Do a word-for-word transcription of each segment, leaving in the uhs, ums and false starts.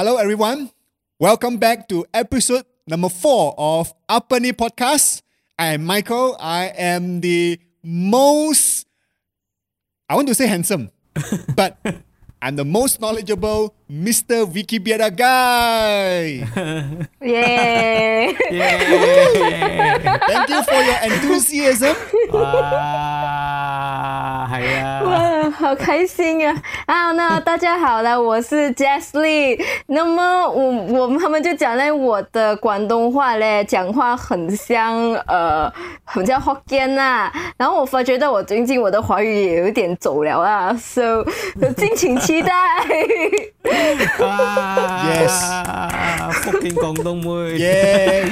Hello everyone, welcome back to episode number four of Upani Podcast. I am Michael. I am the most, I want to say handsome, but I'm the most knowledgeable Mister Wikipedia guy. Yay! Yay! Thank you for your enthusiasm. Wow, yeah. Wow, 好开心啊！ 啊， 那 大家好啦，我是 Jessley。 那么我我他们就讲嘞，我的广东话嘞，讲话很像呃，很像Hokkien啦。然后我发觉到我最近我的华语也有点走了啦 ，so 敬请期待。啊 yes 福建廣東妹 yeah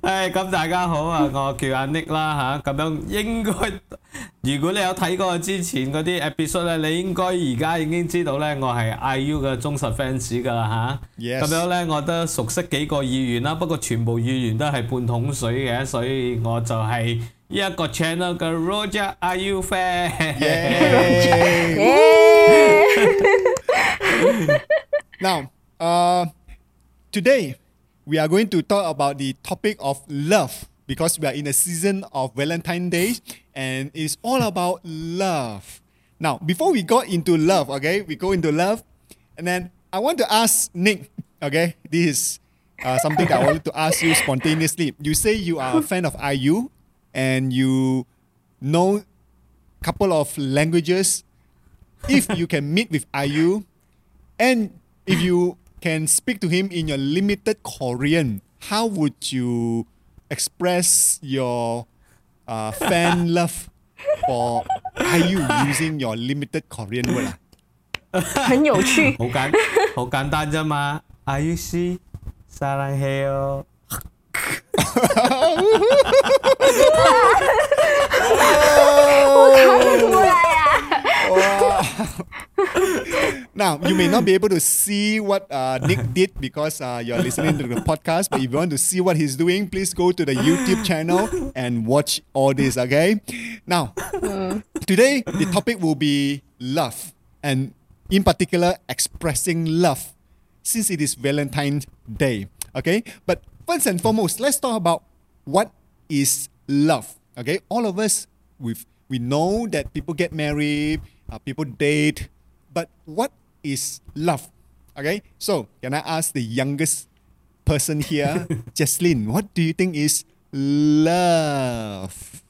誒咁大家好啊，我叫阿 Nick 啦嚇，咁樣應該如果你有睇過之前嗰啲 episode 咧，你應該而家已經知道咧，我係 I U 嘅忠實 fans 噶啦嚇。yes 咁樣咧，我都熟悉幾個議員啦，不過全部議員都係半桶水嘅，所以我就係一個 channel 嘅 Roger I U fan。yeah Now, uh, today we are going to talk about the topic of love because we are in the season of Valentine's Day and it's all about love. Now, before we go into love, okay, we go into love, and then I want to ask Nick, okay, this is uh, something that I wanted to ask you spontaneously. You say you are a fan of I U and you know a couple of languages. If you can meet with I U, and if you can speak to him in your limited Korean, how would you express your uh, fan love for I U using your limited Korean word? 很有趣，好簡好簡單啫嘛。I U C 沙拉嘿哦。我睇唔出來啊！Now, you may not be able to see what uh, Nick did because uh, you're listening to the podcast, but if you want to see what he's doing, please go to the YouTube channel and watch all this, okay? Now, today, the topic will be love, and in particular, expressing love, since it is Valentine's Day, okay? But first and foremost, let's talk about what is love, okay? All of us, we've, we know that people get married, uh, people date, but what is love? Okay, so can I ask the youngest person here, Jesslyn, what do you think is love?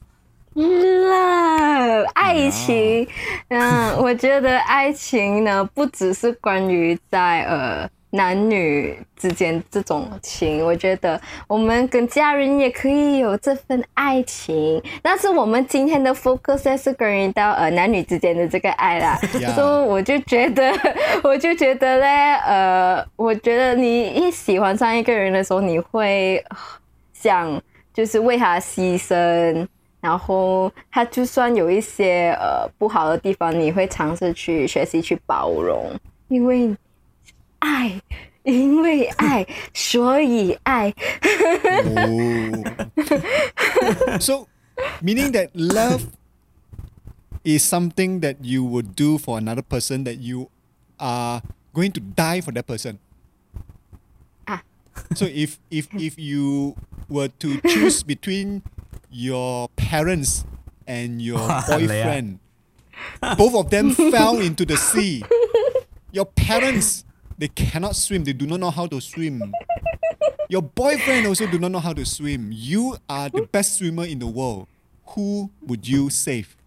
Love, 爱情。嗯，我觉得爱情呢，不只是关于在呃男女之间这种情，我觉得我们跟家人也可以有这份爱情，但是我们今天的 focus 是关于到呃男女之间的这个爱啦，所以 Yeah.、so, 我就觉得，我就觉得嘞，呃，我觉得你一喜欢上一个人的时候，你会想就是为他牺牲，然后他就算有一些呃不好的地方，你会尝试去学习去包容，因为。爱，因为爱，所以爱。Oh. So, meaning that love is something that you would do for another person that you are going to die for that person. Ah. So if if if you were to choose between your parents and your boyfriend, both of them fell into the sea. Your parents. They cannot swim. They do not know how to swim. Your boyfriend also do not know how to swim. You are the best swimmer in the world. Who would you save?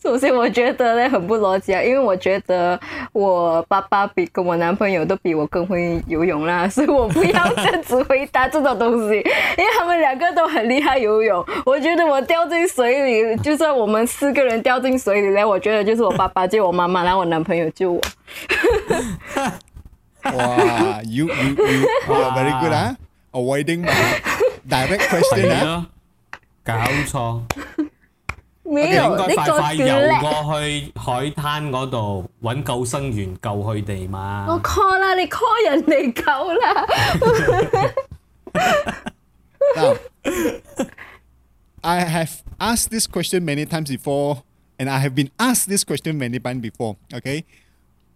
首先我觉得呢很不逻辑啊，因为我觉得我爸爸比跟我男朋友都比我更会游泳啦，所以我不要这样子回答这种东西，因为他们两个都很厉害游泳，我觉得我掉进水里，就算我们四个人掉进水里呢，我觉得就是我爸爸救我妈妈，然后我男朋友救我。哇 you, you, you, you are very good 啊、huh? Avoiding my direct question 啊、huh? 搞錯你應該快快游過去海灘嗰度揾救生員救佢哋嘛！我 call 啦，你 call 人嚟救啦。Now, I have asked this question many times before, and I have been asked this question many times before. Okay,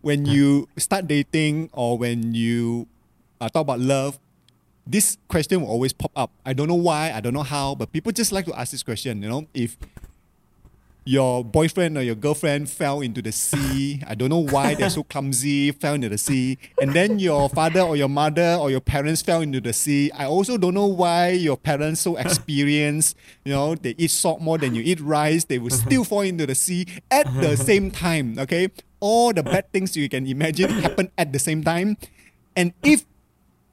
when you start dating or when you uh, talk about love, this question will always pop up. I don't know why, I don't know how, but people just like to ask this question, you know, if your boyfriend or your girlfriend fell into the sea, I don't know why they're so clumsy, fell into the sea, and then your father or your mother or your parents fell into the sea, I also don't know why your parents so experienced, you know, they eat salt more than you eat rice, they will still fall into the sea at the same time, okay? All the bad things you can imagine happen at the same time. And if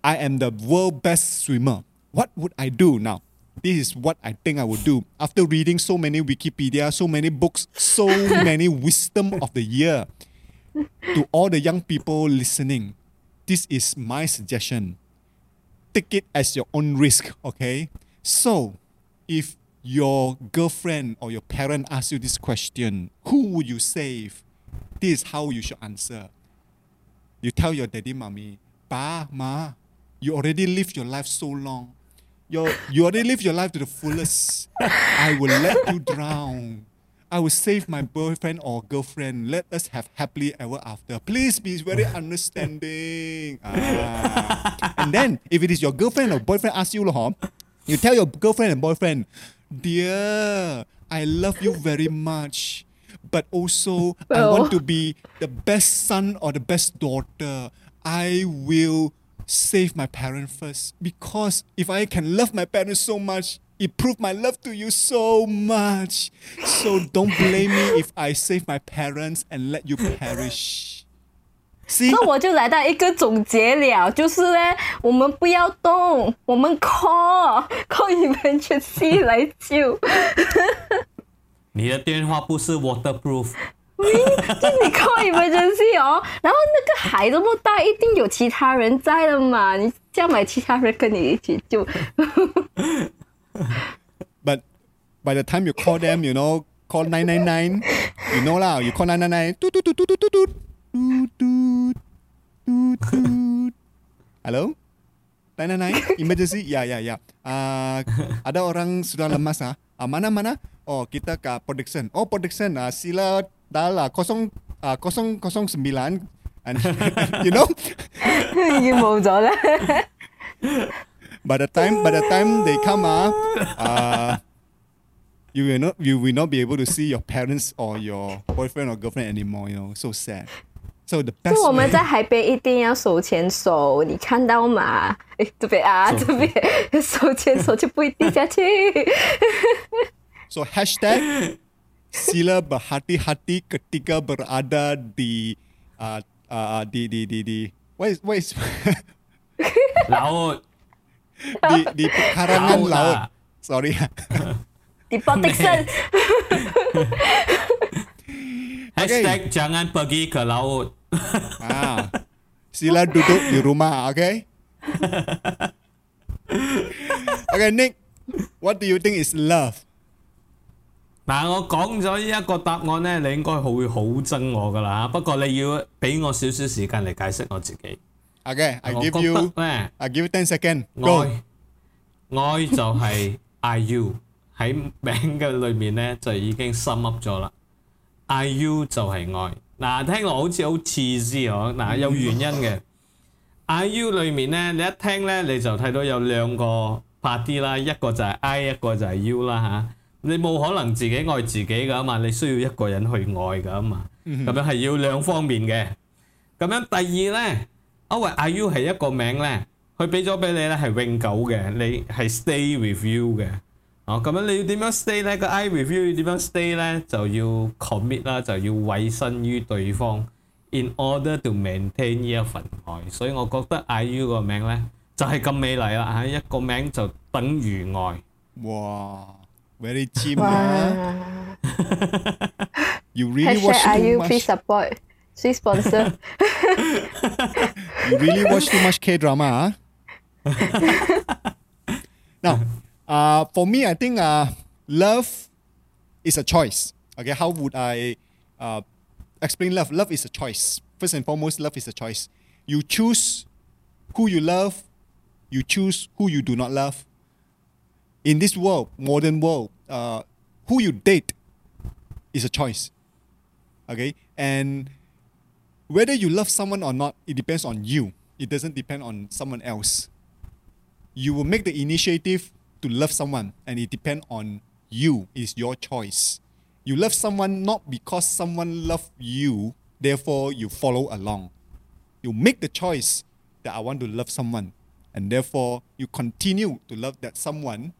I am the world's best swimmer, what would I do now? This is what I think I would do. After reading so many Wikipedia, so many books, so many wisdom of the year, to all the young people listening, this is my suggestion. Take it as your own risk, okay? So, if your girlfriend or your parent asks you this question, who would you save? This is how you should answer. You tell your daddy, mommy, pa, ma, you already lived your life so long. You're, you already live your life to the fullest. I will let you drown. I will save my boyfriend or girlfriend. Let us have happily ever after. Please be very understanding. Ah. And then, if it is your girlfriend or boyfriend asks you, you tell your girlfriend and boyfriend, dear, I love you very much. But also, well. I want to be the best son or the best daughter. I will save my parents first, because if I can love my parents so much, it proved my love to you so much. So don't blame me if I save my parents and let you perish. See? 那我就来到一个总结了，就是呢，我们不要动，我们 call call emergency 来救。 你的电话不是 waterproof。 你 call emergency 哦， 然后那个海这么大，一定有其他人在了嘛，你叫买其他人跟你一起救。But by the time you call them, you know, call nine nine nine, you know lah, you call nine nine nine, toot toot toot toot toot toot toot toot. Hello? nine nine nine, emergency? Ya, ya, ya. Ada orang sudah lemas ah. Mana mana? Oh, kita ke production. Oh, production ah, sila. Dah lah, kosong, uh, kosong, kosong sembilan, and you know, you moved on. By the time, by the time they come up, uh, you will not, you will not be able to see your parents or your boyfriend or girlfriend anymore. You know, so sad. So the best. 我们在海边一定要手牵手，你看到吗？哎，这边啊，这边手牵手就不会掉下去。So hashtag. Sila berhati-hati ketika berada di uh, uh, di di di di what is what is laut di di pekarangan laut, laut. Lah. Sorry di protection hashtag okay. Jangan pergi ke laut. Ah, sila duduk di rumah, okay? Okay, Nick, what do you think is love? 但我講咗呢一個答案呢，你應該會好憎我㗎啦，不過你要俾我少少時間嚟解釋我自己。 Okay, I give you, I give you ten seconds. Go. 愛就係 I U 喺名嘅裏面呢就已經sum up 咗啦。 I U 就係愛。嗱，聽落好似好刺激啊，嗱，有原因嘅。 I U 裏面呢，你一聽呢，你就睇到有兩個part啦，一個就係 I， 一個就係 U 啦。 你冇可能自己愛自己㗎嘛，你需要一個人去愛㗎嘛， 咁樣係要兩方面嘅。咁樣第二呢，因為 I U 係一個名呢，佢俾咗俾你呢係永久嘅，你係 stay with you 嘅。咁樣你要點樣 stay 呢？個 I with you 要點樣 stay 呢？就要 commit 啦，就要委身於對方 in order to maintain 呢一份愛。所以我覺得 I U 個名呢就係咁美麗啦，一個名就等於愛。哇！ Very cheap. You really watch too I U, much. Please support. Please sponsor. You really watch too much K-drama. Huh? Now, uh, for me, I think uh, love is a choice. Okay, how would I uh, explain love? Love is a choice. First and foremost, love is a choice. You choose who you love. You choose who you do not love. In this world, modern world, uh, who you date is a choice, okay? And whether you love someone or not, it depends on you. It doesn't depend on someone else. You will make the initiative to love someone, and it depends on you. It's your choice. You love someone not because someone loved you, therefore you follow along. You make the choice that I want to love someone, and therefore you continue to love that someone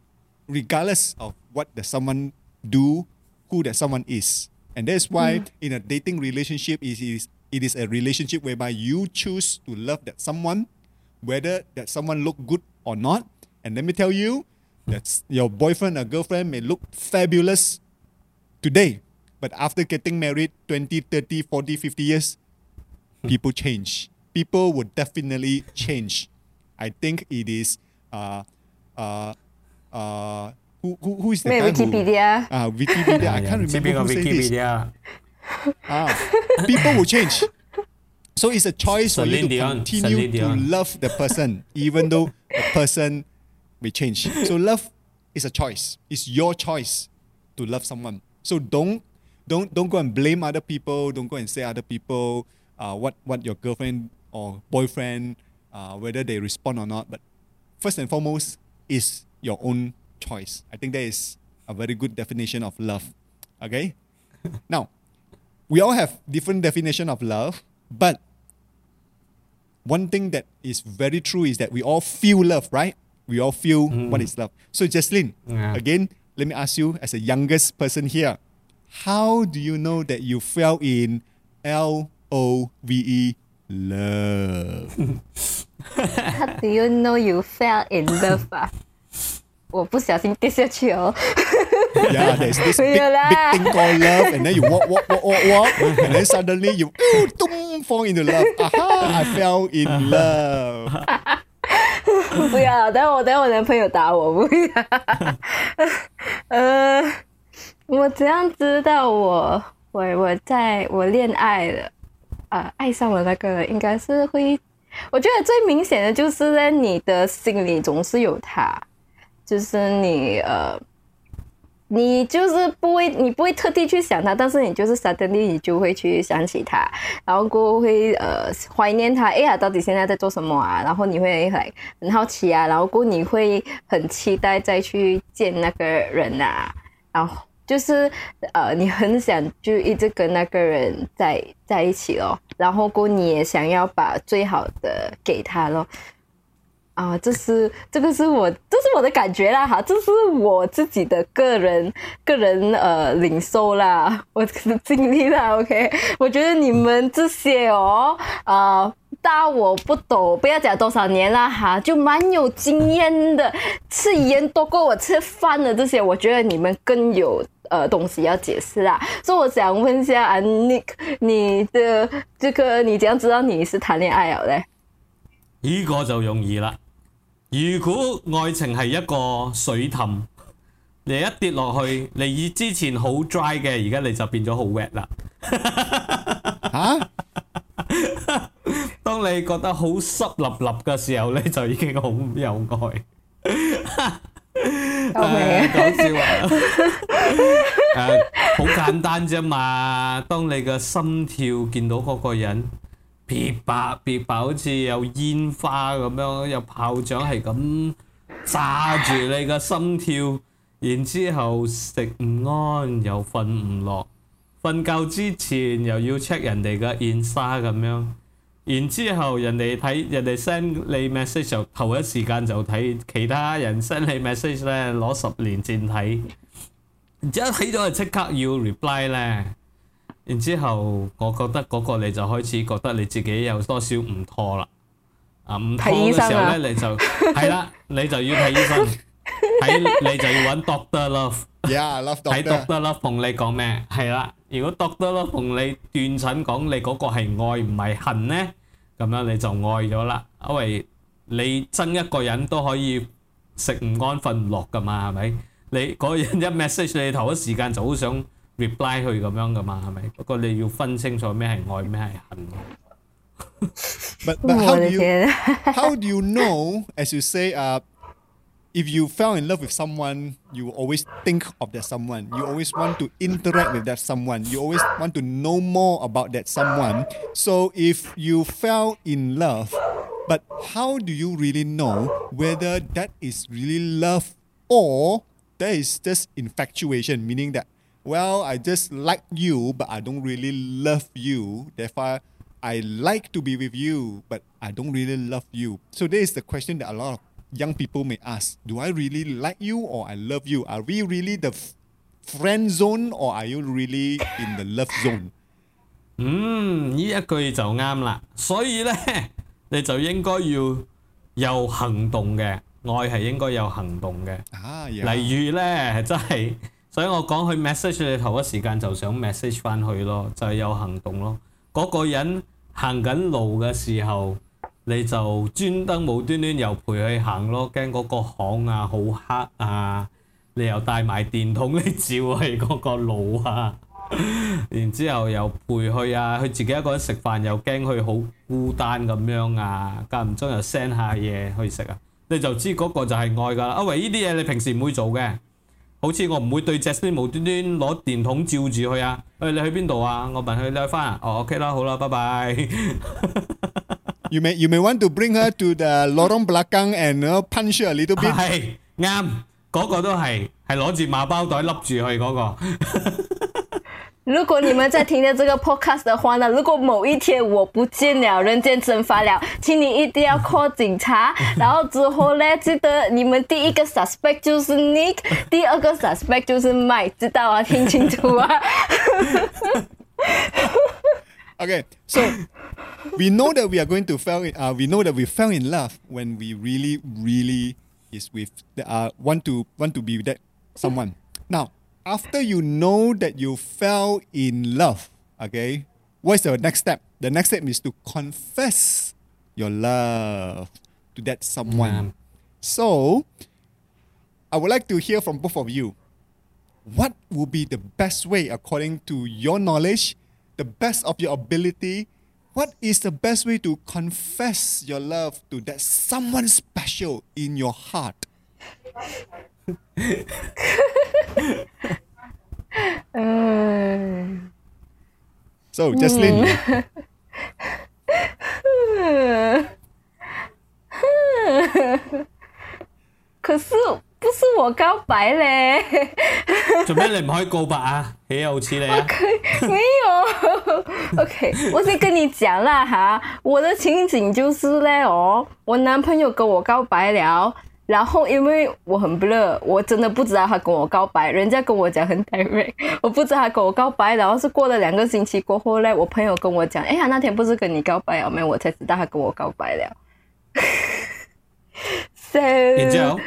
regardless of what the someone do, who that someone is. And that's why mm. in a dating relationship, it is, it is a relationship whereby you choose to love that someone, whether that someone look good or not. And let me tell you, that your boyfriend or girlfriend may look fabulous today, but after getting married twenty, thirty, forty, fifty years, people change. People will definitely change. I think it is uh, uh, uh, who, who, who is the guy Wikipedia. Who, uh, Wikipedia. Yeah, I can't yeah. remember who said Wikipedia. This. Ah, people will change. So it's a choice for you to continue to love the person, even though the person may change. So love is a choice. It's your choice to love someone. So don't don't don't go and blame other people. Don't go and say other people uh, what what your girlfriend or boyfriend uh, whether they respond or not. But first and foremost is your own choice. I think that is a very good definition of love. Okay? Now, we all have different definition of love, but one thing that is very true is that we all feel love, right? We all feel mm. what is love. So Jaslyn, yeah. again, let me ask you as the youngest person here, how do you know that you fell in L O V E, love? How do you know you fell in love? Ah? Yeah, there's this big, big thing called love, and then you walk, walk, walk, walk, walk, and then suddenly you ooh, tum, fall into love. Aha, I fell in love. 不要, 等我, 等我男朋友打我, 不要。 呃, 我怎样知道我, 我, 我在, 我恋爱了, 呃, 爱上了那个人, 应该是会, 我觉得最明显的就是在 你的心里总是有他, 就是你, 呃, 你就是不会, 你不会特地去想他, 但是你就是 suddenly 你就会去想起他, 然后过后会 呃, 怀念他, 诶啊, 到底现在在做什么啊, 然后你会 like, 很好奇啊, 然后过后你会很期待再去见那个人啊, 然后就是, 呃, 你很想就一直跟那个人在, 在一起咯, 然后过后你也想要把最好的给他咯。 啊，这是, 这个是我, 这是我的感觉啦, 这是我自己的个人, 个人, 呃, 领受啦, 我的经历啦, OK? 我觉得你们这些哦, 呃, 大我不懂, 不要讲多少年啦, 就蛮有经验的, 吃盐多过我吃饭的这些, 我觉得你们更有 呃, 东西要解释啦。 所以我想问一下, Nick, 你的, 这个, 你怎样知道你是谈恋爱了嘞? 呢个就容易啦。 如果愛情係一個水凼，你一跌落去，你以之前好 dry 嘅，而家你就變咗好 wet 啦。嚇！當你覺得好濕立立嘅時候咧，就已經好有愛。誒講笑啊！誒好簡單啫嘛。當你個心跳見到嗰個人。別白別白，好似有煙花咁樣，有炮仗係咁炸住你個心跳，然之後食唔安又瞓唔落，瞓覺之前又要 check 人哋嘅 Insta 咁樣，然之後人哋睇人哋 send 你 message 就頭一時間就睇，其他人 send 你 message 咧攞十年前睇，然之後睇咗就即刻要 reply 咧。然之後，我覺得嗰個你就開始覺得你自己有多少唔妥啦。啊，唔妥嘅時候咧，你就係啦，你就要睇醫生，睇你就要揾 Doctor Love。Yeah， Love Doctor。睇 Doctor Love 同你講咩？係啦，如果 Doctor Love 同你斷診講你嗰個係愛唔係恨咧，咁樣你就愛咗啦。因為你憎一個人都可以食唔安瞓唔落㗎嘛，係咪？你嗰人一 message 你頭一時間就好想。reply 佢咁樣噶嘛，係咪？不過你要分清楚咩係愛，咩係恨。But but how do you how do you know, as you say, uh, if you fell in love with someone, you always think of that someone. You always want to interact with that someone. You always want to know more about that someone. So if you fell in love, but how do you really know whether that is really love or there is just infatuation, meaning that, well, I just like you, but I don't really love you. Therefore, I like to be with you, but I don't really love you. So this is the question that a lot of young people may ask. Do I really like you or I love you? Are we really the f- friend zone or are you really in the love zone? 嗯，呢一句就啱啦。所以呢，你就應該要有行動嘅，愛係應該有行動嘅。啊，例如呢，真係，所以我講佢 message 你頭一時間就想 message 翻去咯，就係有行動咯。嗰個人行緊路嘅時候，你就專登無端端又陪佢行咯，驚嗰個巷啊好黑啊，你又帶埋電筒嚟照佢嗰個路啊，然之後又陪佢啊，佢自己一個人食飯又驚佢好孤單咁樣啊，間唔中又 send 下嘢去食啊，你就知嗰個就係愛㗎啦。啊喂，呢啲嘢你平時唔會做嘅。好似我唔會對 Jasmine 無端端攞電筒照住佢啊！誒，你去邊度啊？我問佢你去翻啊？哦 ，OK 啦，好啦，拜拜。You may you may want to bring her to the lorong belakang and punch her a little bit。係啱，嗰個都係係攞住麻包袋笠住佢嗰個。如果你們在聽的這個 podcast 的話呢，如果某一天我不見了，人間蒸發了，請你一定要 call 警察，然後之後呢，記得你們第一個 suspect 就是 Nick， 第二個 suspect 就是 Mike， 知道啊，聽清楚啊。Okay, so we know that we are going to fall in, uh, we know that we fell in love when we really, really is with uh, want to want to be with that someone. Now, after you know that you fell in love, okay, what's the next step? The next step is to confess your love to that someone. Mm. So, I would like to hear from both of you. What would be the best way, according to your knowledge, the best of your ability? What is the best way to confess your love to that someone special in your heart? So, Jaslyn. But it's not me. Why you can't go back? You're so silly. Okay, I'm just going to tell you. My situation is that my boyfriend told me to 然后因为我很 blur， 我真的不知道他跟我告白，人家跟我讲很 direct， 我不知道他跟我告白，然后是过了两个星期过后呢，我朋友跟我讲，诶，他那天不是跟你告白了吗？我才知道他跟我告白了。So， 然之后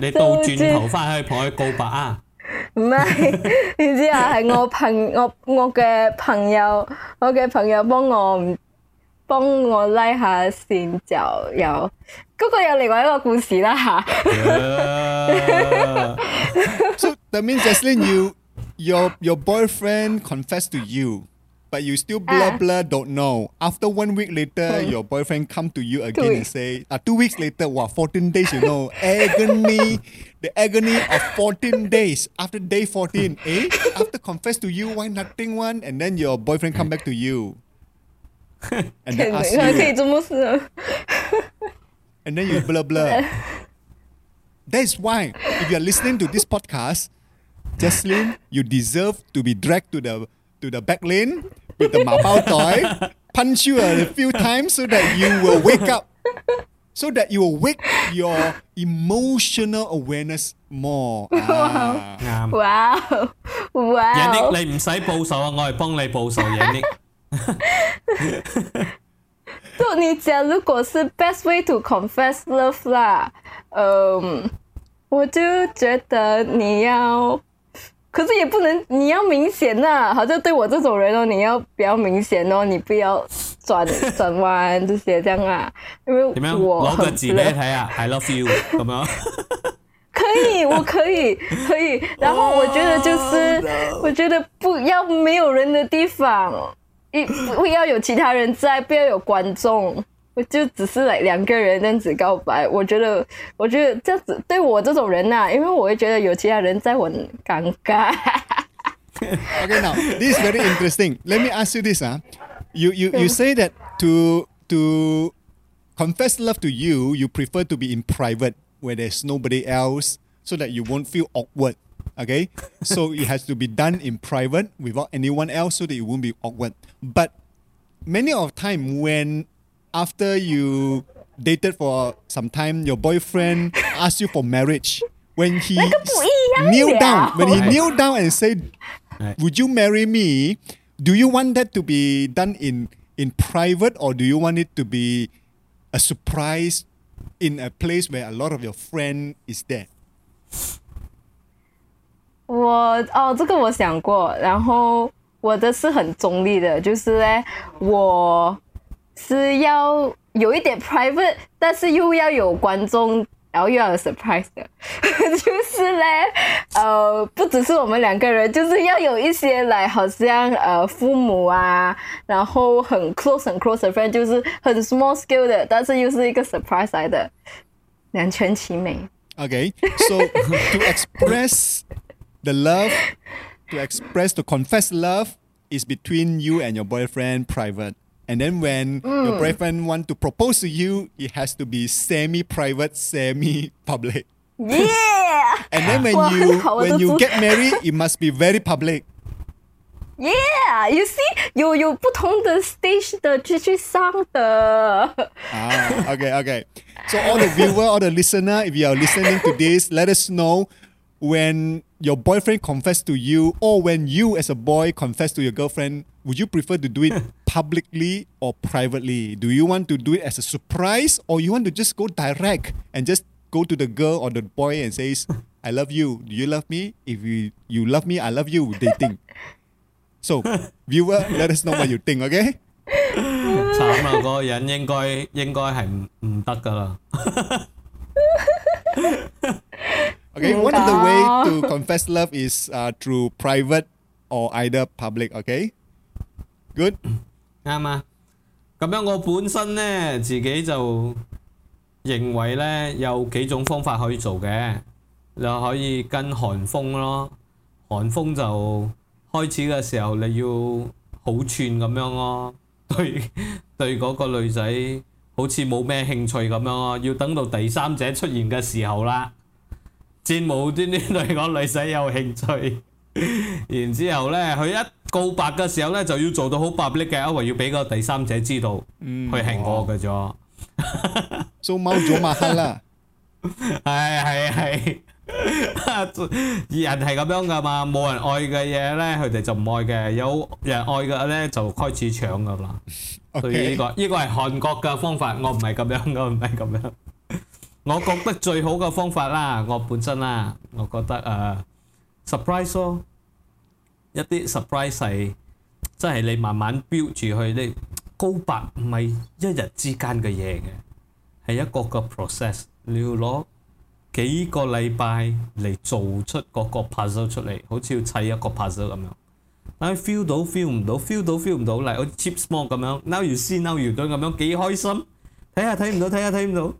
你倒转头返去同佢告白啊？唔係，然之后係我朋我我嘅朋友，我嘅朋友幫我。幫我拉下線就有，嗰個有另外一個故事啦嚇。So that means Jaslyn, you your your boyfriend confessed to you, but you still blah blah don't know. After one week later, your boyfriend come to you again and say, ah, two weeks later, wow, fourteen days, you know, agony, the agony of fourteen days. After day fourteen, eh? After confess to you, why nothing one, and then your boyfriend come back to you. And then ask you, and then you blah blah. That is why, if you are listening to this podcast, Jaslyn, you deserve to be dragged to the to the back lane with the mapao toy, punch you a few times so that you will wake up, so that you will wake your emotional awareness more. Wow! Ah. Wow! Wow! Yannick, 你唔使報仇啊，我係幫你報仇，Yannick。就你讲，如果是 best way to confess love 啦，嗯，我就觉得你要，可是也不能，你要明显呐，好像对我这种人哦，你要比较明显哦，你不要转转弯这些这样啊，因为我很，攞個字俾你睇啊 ，I love you 咁樣。可以，我可以，可以。然后我觉得就是，我觉得不要没有人的地方。不要有其他人在，不要有观众，我就只是来两个人这样子告白，我觉得我觉得这样子对我这种人呐、啊，因为我会觉得有其他人在我很尴尬。Okay, now this is very interesting. Let me ask you this, ah, you you you say that to to confess love to you, you prefer to be in private where there's nobody else, so that you won't feel awkward. Okay, so it has to be done in private without anyone else, so that it won't be awkward. But many of the time when after you dated for some time, your boyfriend asked you for marriage. When he kneel down, when he kneel down and say, "Would you marry me?" Do you want that to be done in in private, or do you want it to be a surprise in a place where a lot of your friend is there? 我哦，这个我想过，然后我的是很中立的，就是呢，我是要有一点 private， 但是又要有观众，然后又要有 surprise 的，就是呢，呃，不只是我们两个人，就是要有一些来，好像呃父母啊，然后很 close 很 close 的 friend， 就是很 small scale 的，但是又是一个 surprise 来的，两全其美。Okay, so to express the love, to express, to confess love is between you and your boyfriend private. And then when mm. your boyfriend wants to propose to you, it has to be semi-private, semi-public. Yeah! And then when, wow, you, when you get married, it must be very public. Yeah! You see, 有有不同的 stage 的去去上的。Ah, okay, okay. So all the viewer, all the listener, if you are listening to this, let us know when your boyfriend confessed to you, or when you as a boy confessed to your girlfriend, would you prefer to do it publicly or privately? Do you want to do it as a surprise, or you want to just go direct and just go to the girl or the boy and says, "I love you. Do you love me? If you, you love me, I love you." Dating. So, viewer, let us know what you think, okay? 慘啊！個人應該應該係唔唔得㗎啦。Okay, one of the way to confess love is uh, through private or either public, okay? Good? 啱啊。咁樣我本身呢，自己就認為呢，有幾種方法可以做嘅。你可以跟韓風囉。韓風就開始嘅時候，你要好串咁樣囉。對對嗰個女仔好似冇咩興趣咁樣囉。要等到第三者出現嘅時候啦。先無端端對個女仔有興趣，然之後咧，佢一告白嘅時候咧，就要做到好public嘅，因為要俾個第三者知道，佢係我嘅咗，做貓做馬黑啦，係係係，人係咁樣噶嘛，冇人愛嘅嘢咧，佢哋就唔愛嘅，有人愛嘅咧就開始搶噶啦。所以呢個呢個係韓國嘅方法，我唔係咁樣，我唔係咁樣。我覺得最好嘅方法啦，我本身啦，我覺得誒 surprise 咯，一啲 surprise 係真係你慢慢 build 住去，你告白唔係一日之間嘅嘢嘅，係一個個 process， 你要攞幾個禮拜嚟做出嗰個 puzzle 出嚟，好似要砌一個 puzzle 咁樣。嗱 feel 到 feel 唔到 ，feel 到 feel 唔到，嚟好似 chips more 咁樣 ，now you see now you do 咁樣幾開心，睇下睇唔到睇下睇唔到。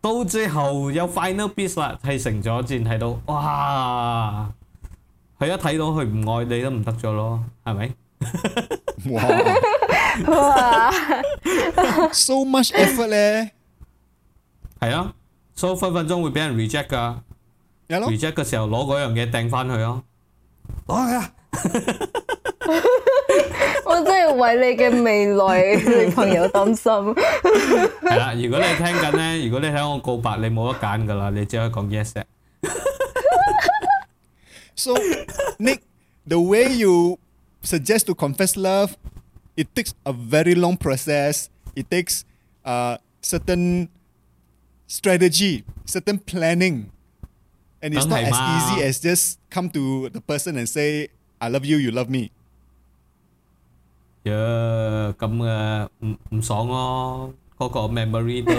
到最後有 final piece 啦，係成咗戰睇到，哇！佢一睇到佢唔愛你都唔得咗咯，係咪？哇！哇 ！So much effort 咧，係啊 ，so 分分鐘會俾人 reject 㗎 ，reject 嘅時候攞嗰樣嘢掟翻去咯，攞去啊！我真係為你嘅未來女朋友擔心。係啦，如果你聽緊咧，如果你聽我告白，你冇得揀噶啦，你只可以講 yes 啫。So Nick, the way you suggest to confess love, it takes a very long process. It takes a certain strategy, certain planning, and it's not as easy as just come to the person and say, "I love you, you love me." 呀，咁誒唔唔爽咯，嗰個 memory 都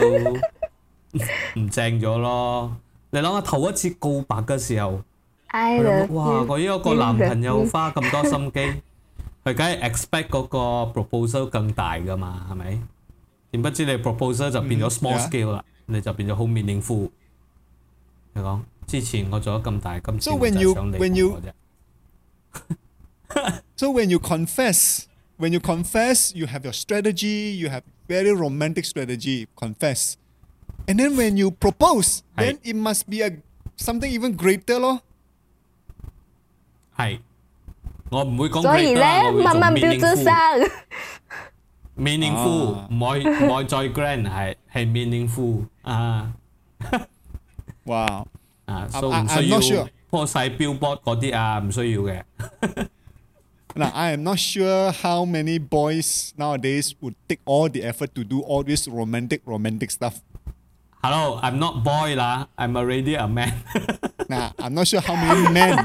唔正咗咯。你諗下頭一次告白嘅時候，哇！我依一個男朋友花咁多心機，佢梗係 expect 嗰個 proposal 更大㗎嘛，係咪？點不知你 proposal 就變咗 small scale 啦、嗯，你就變咗好 meaningful。你講之前我做咗咁大，今次我就想你講啫。So when you confess, when you confess, you have your strategy. You have very romantic strategy. Confess, and then when you propose, then it must be a something even greater 咯。係，我唔會講 greater，所以咧，慢慢飆之上。meaningful 唔可以唔可以再 grand 係係 meaningful 啊！哇啊，所以唔需要鋪曬 billboard 嗰啲啊，唔需要嘅。嗱 ，I am not sure how many boys nowadays would take all the effort to do all this romantic romantic stuff. Hello, I'm not boy lah. I'm already a man. Nah, I'm not sure how many men.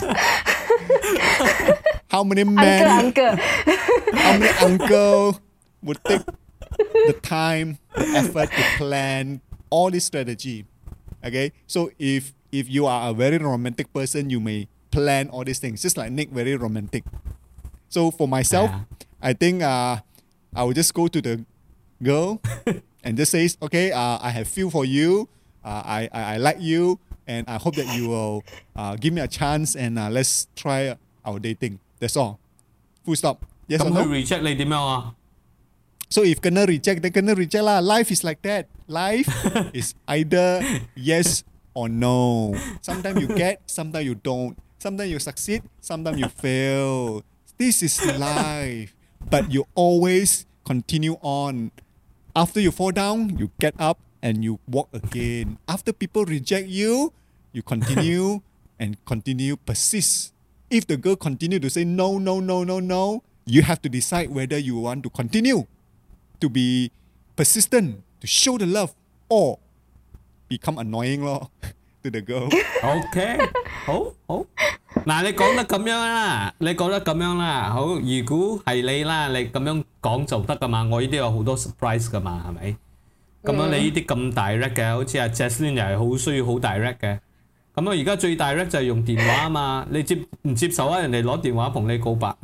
How many men? Uncle, uncle. How many uncle? Would take the time, the effort to plan all this strategy. Okay, so if if you are a very romantic person, you may plan all these things. Just like Nick, very romantic. So for myself, yeah. I think uh, I will just go to the girl and just say, okay, uh, I have feel for you. Uh, I, I I like you, and I hope that you will uh, give me a chance and uh, let's try our dating. That's all. Full stop. Yes or no? Reject 你點樣啊？So if kena reject, then kena reject lah. Life is like that. Life is either yes or no. Sometimes you get, sometimes you don't. Sometimes you succeed, sometimes you fail. This is life. But you always continue on. After you fall down, you get up and you walk again. After people reject you, you continue and continue, persist. If the girl continue to say no, no, no, no, no, you have to decide whether you want to continue. To be persistent, to show the love, or become annoying lor to the girl. Okay, 好好嗱，你講得咁樣啦，你講得咁樣啦，好。如果係你啦，你咁樣講就得噶嘛。我依啲有好多 surprise 噶嘛，係咪？咁樣你依啲咁 direct 嘅，好似阿 Jasmine 又係好需要好 direct 嘅。咁我而家最 direct 就係用電話啊嘛。你接唔接受啊？人哋攞電話同你告白。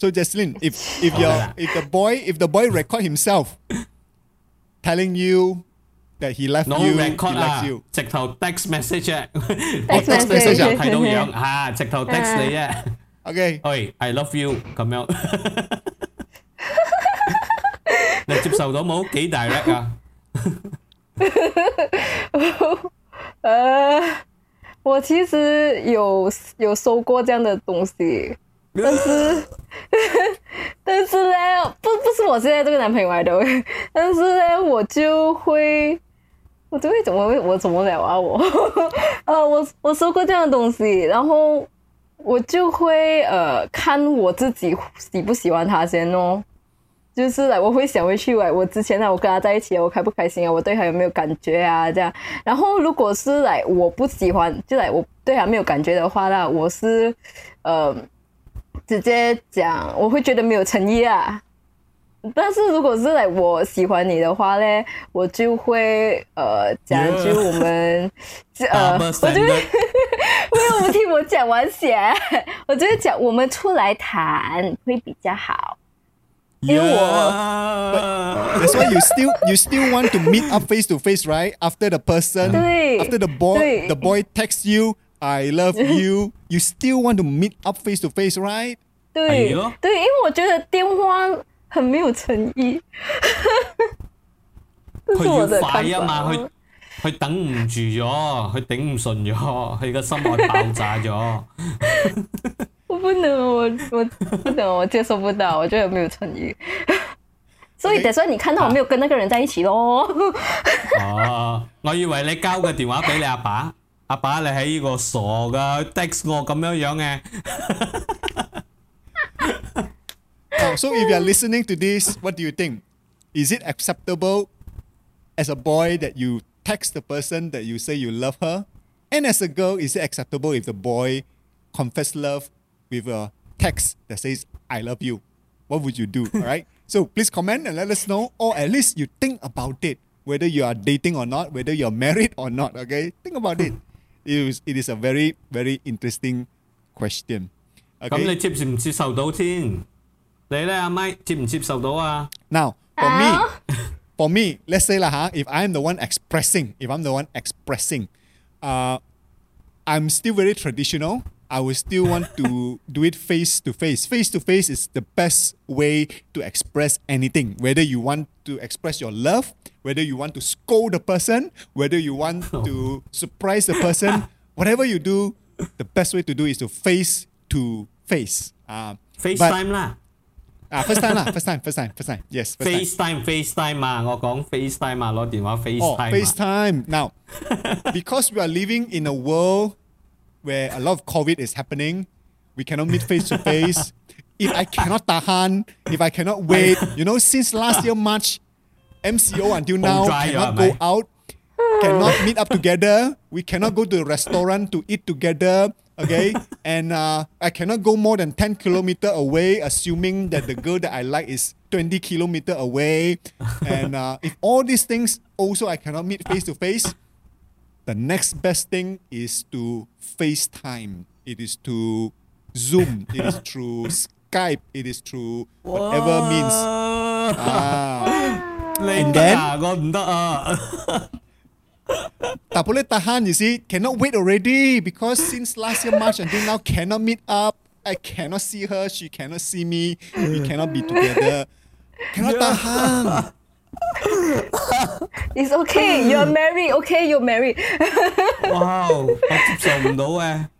So Jaslyn, if if your if the boy if the boy record himself telling you that he left no you, record he left you. 直頭 text message 啫，我 text message 又睇到樣嚇，直頭 text 你啫。Okay， 喂 ，I love you 咁樣，你接受到冇？幾大力啊？呃，我其實有有收過這樣的東西。但是，但是呢，不不是我现在这个男朋友来的，但是呢，我就会，我就会怎么会我怎么了啊我，呃，我我收过这样的东西，然后我就会呃看我自己喜不喜欢他先哦，就是来我会想回去来我之前啊，我跟他在一起啊，我开不开心啊，我对他有没有感觉啊这样，然后如果是来我不喜欢，就来我对他没有感觉的话啦，我是呃。直接讲我会觉得没有诚意啊，但是如果是来我喜欢你的话呢，我就会呃讲一句我们、yeah. 呃我就会我们听我讲完先，我就会讲我们出来谈会比较好，因为我 That's why you still you still want to meet up face to face, right? After the person after the boy the boy texts you.I love you. You still want to meet up face to face, right? 对，对，因为我觉得电话很没有诚意。佢要快啊嘛，佢佢等唔住咗，佢頂唔順咗，佢個心愛爆炸咗。我不能，我我不能，我接受不到，我觉得没有诚意。所以，所以你看到我沒有跟那個人在一起咯。哦，我以為你交個電話俾你阿爸。阿爸，你喺呢個傻噶 text 我咁樣樣嘅。So if you are listening to this, what do you think? Is it acceptable as a boy that you text the person that you say you love her? And as a girl, is it acceptable if the boy confess love with a text that says I love you? What would you do? All right. So please comment and let us know, or at least you think about it, whether you are dating or not, whether you are married or not. Okay, think about it. It is, it is a very, very interesting question. Okay. 咁你接唔接受到先？你咧阿 Mike 接唔接受到啊？ Now for me, for me, let's say lah 嚇 if I'm the one expressing, if I'm the one expressing, uh, I'm still very traditional. I would still want to do it face to face. Face to face is the best way to express anything. Whether you want to express your love, whether you want to scold the person, whether you want to surprise the person, whatever you do, the best way to do is to face to face. Uh, FaceTime lah. Ah, first time lah, first time, first time, first time. Yes, first FaceTime, time. FaceTime 啊，我講 FaceTime 啊，攞電話 FaceTime。Oh, FaceTime now, because we are living in a world where a lot of COVID is happening, we cannot meet face to face. If I cannot tahan, if I cannot wait, you know, since last year March, M C O until now, cannot go out, cannot meet up together, we cannot go to a restaurant to eat together, okay? And uh, I cannot go more than ten kilometers away, assuming that the girl that I like is twenty kilometers away. And uh, if all these things also I cannot meet face to face, the next best thing is to FaceTime. It is to Zoom. It is through Skype. It is through whatever Whoa. means. Ah. And then, tak boleh tahan, you see, cannot wait already because since last year March until now, cannot meet up. I cannot see her. She cannot see me. We cannot be together. Cannot tahan. It's okay, you're married. Okay, you're married. Wow, 我接受唔到啊。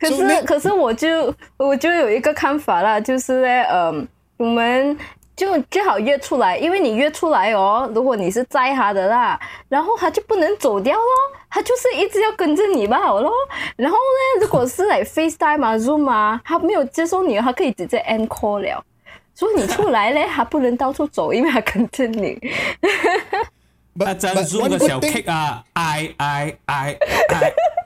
可是，可是我就我就有一个看法啦，就是咧，嗯，我们就最好约出来，因为你约出来哦，如果你是载他的啦，然后他就不能走掉咯，他就是一直要跟着你吧，好咯。然后呢，如果是来 FaceTime 啊、Zoom 啊，他没有接受你，他可以直接 end call 了。所以你出來咧，他不能到處走，因為他跟著你。阿珍 Zoom 的小 kick 啊 ，I I I I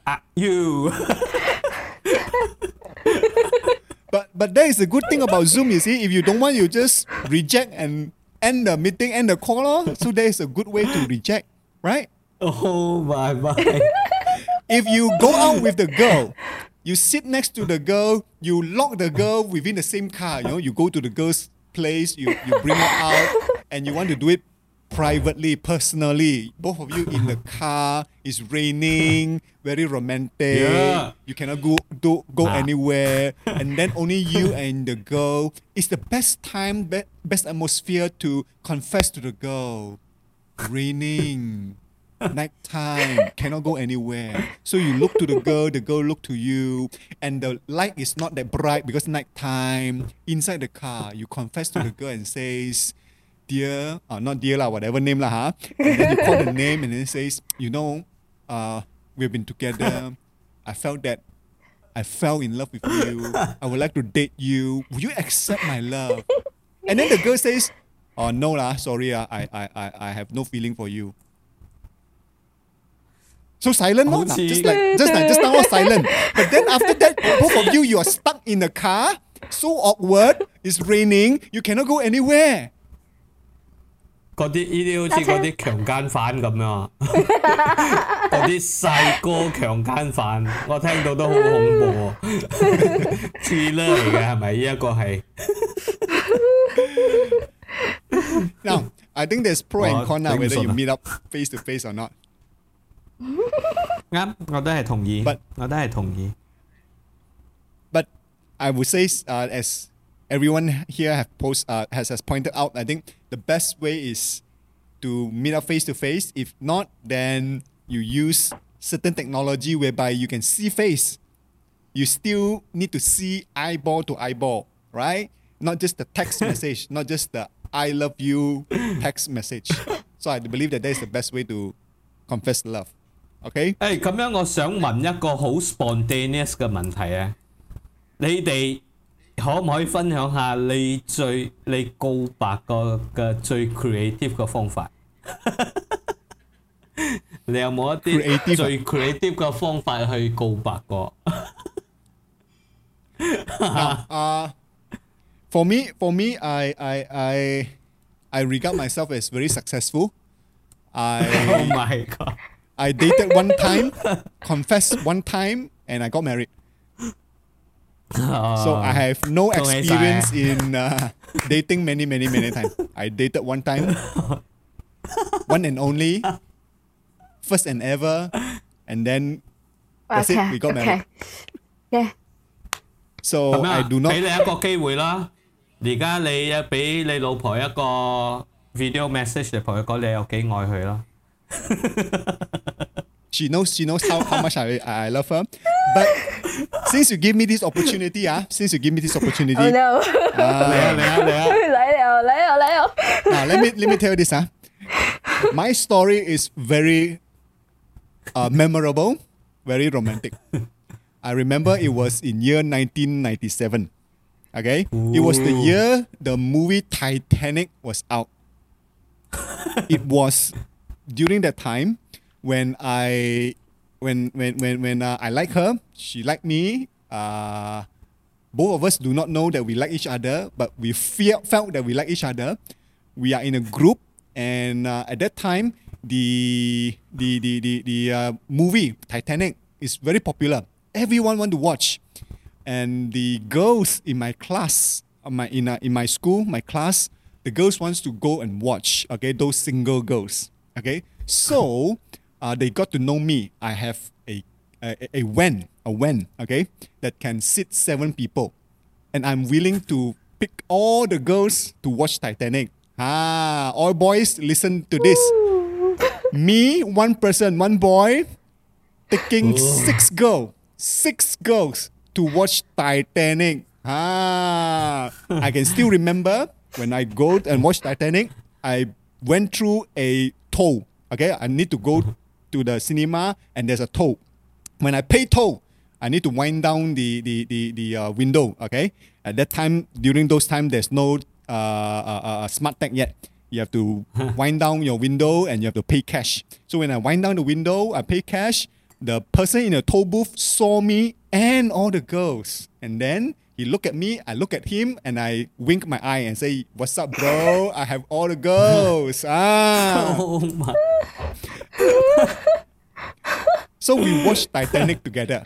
I you。But but that is the good thing about Zoom. You see, if you don't want, you just reject and end the meeting, end the call. Lor. So that is a good way to reject, right? Oh my my. If you go out with the girl. You sit next to the girl, you lock the girl within the same car, you know, you go to the girl's place, you, you bring her out, and you want to do it privately, personally. Both of you in the car, it's raining, very romantic, yeah. You cannot go, do, go anywhere, and then only you and the girl. It's the best time, be, best atmosphere to confess to the girl. Raining. Night time, cannot go anywhere. So you look to the girl, the girl look to you, and the light is not that bright because night time. Inside the car, you confess to the girl and says, "Dear," or not dear lah, whatever name lah, huh? And then you call the name and then says, "You know, uh, we've been together. I felt that I fell in love with you. I would like to date you. Will you accept my love?" And then the girl says, "Oh no lah, sorry lah, I I I I have no feeling for you." So silent, no? Nah, just like just like just now was silent. But then after that, both of you you are stuck in the car, so awkward, it's raining, you cannot go anywhere. 嗰啲依啲好似嗰啲強姦犯咁樣，嗰啲細哥強姦犯，我聽到都好恐怖喎。Thriller 嚟嘅係咪？依一個係。Now, I think there's pro and con now whether you meet up face to face or not. 啱，我都係同意，我都係同意。But I would say, uh, as everyone here have post, uh, has has pointed out, I think the best way is to meet up face to face. If not, then you use certain technology whereby you can see face. You still need to see eyeball to eyeball, right? Not just the text message, not just the "I love you" text message. So I believe that that is the best way to confess love. Okay， 誒咁樣，我想問一個好 spontaneous 嘅問題啊！你哋可唔可以分享下你最你告白個嘅最 creative 嘅方法？你有冇一啲最 creative 嘅方法去告白過？啊 ，for me, for me, I, I, I, I regard myself as very successful. I, oh my god. I dated one time, confessed one time, and I got married. Oh. So I have no experience in uh, dating many, many, many times. I dated one time, one and only, first and ever, and then that's okay, it. We got okay. married. Yeah. So I do not. 俾你一個機會啦。而家你俾你老婆一個 video message 嚟同佢講你有幾愛佢啦。She knows, she knows how, how much I, I love her. But since you give me this opportunity, ah, since you give me this opportunity, oh no, uh, uh, let me let me tell you this, ah, my story is very uh, memorable, very romantic. I remember it was in year nineteen ninety-seven. Okay, ooh. It was the year the movie Titanic was out. It was during that time. When I, when when when when uh, I like her, she liked me. Uh, both of us do not know that we like each other, but we fear, felt that we like each other. We are in a group, and uh, at that time, the the the the, the uh, movie Titanic is very popular. Everyone want to watch, and the girls in my class, my in uh, in my school, my class, the girls wants to go and watch. Okay, those single girls. Okay, so. Uh, they got to know me. I have a a, a van, a van, okay, that can sit seven people, and I'm willing to pick all the girls to watch Titanic. Ah, all boys, listen to this. Ooh. Me, one person, one boy, taking Ooh. six girls, six girls to watch Titanic. Ah, I can still remember when I go and watch Titanic. I went through a toll. Okay, I need to go to the cinema and there's a toll. When I pay toll, I need to wind down the the the, the uh, window. Okay, at that time, during those time, there's no uh, uh, uh, smart tag yet. You have to wind down your window and you have to pay cash. So when I wind down the window, I pay cash. The person in the toll booth saw me and all the girls, and then he looked at me. I look at him, and I wink my eye and say, "What's up, bro? I have all the girls." Ah. Oh my. So we watched Titanic together,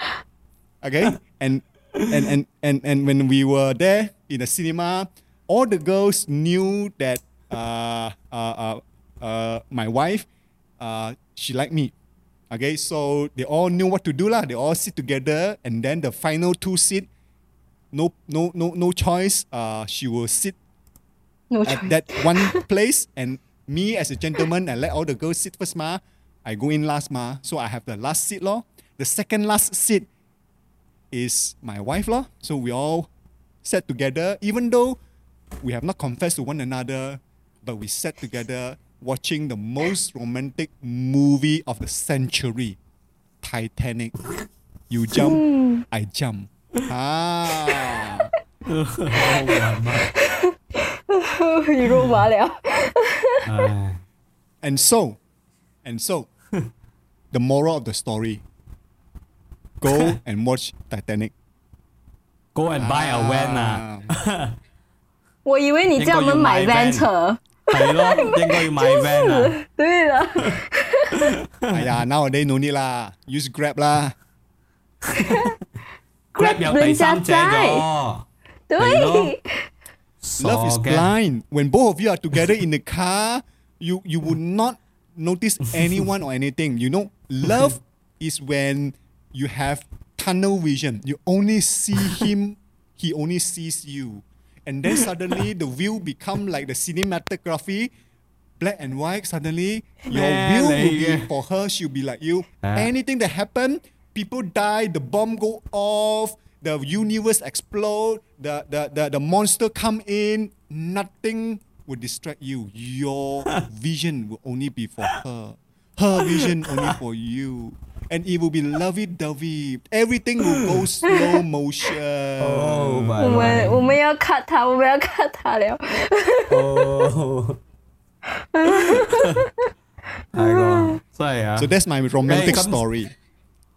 okay? And and, and and and when we were there in the cinema, all the girls knew that uh uh uh, uh my wife, uh she liked me, okay? So they all knew what to do lah. They all sit together, and then the final two sit. No no no no choice. Uh, she will sit no at choice. That one place, and me as a gentleman, I let all the girls sit first ma. I go in last ma, so I have the last seat lor. The second last seat is my wife lor. So we all sat together, even though we have not confessed to one another, but we sat together watching the most romantic movie of the century, Titanic. You jump, mm. I jump. Ah. and so and so the moral of the story, go and watch Titanic, go and buy a van 啊 我以為你叫我們買 van 車 係囉 應該要買 van 啊 對啦 哎呀 nowadays no need 啦 use Grab 啦 Grab 有第三者咗，對。Love is blind. When both of you are together in the car, you you would not notice anyone or anything. You know, love is when you have tunnel vision. You only see him, he only sees you, and then suddenly the view become like the cinematography, black and white. Suddenly your view will be for her. She'll be like you. Anything that happened. People die, the bomb go off, the universe explode, the, the, the, the monster come in, nothing will distract you. Your vision will only be for her. Her vision only for you. And it will be lovey-dovey. Everything will go slow motion. Oh my God. We need to cut her, we need to cut her. Oh. So that's my romantic story.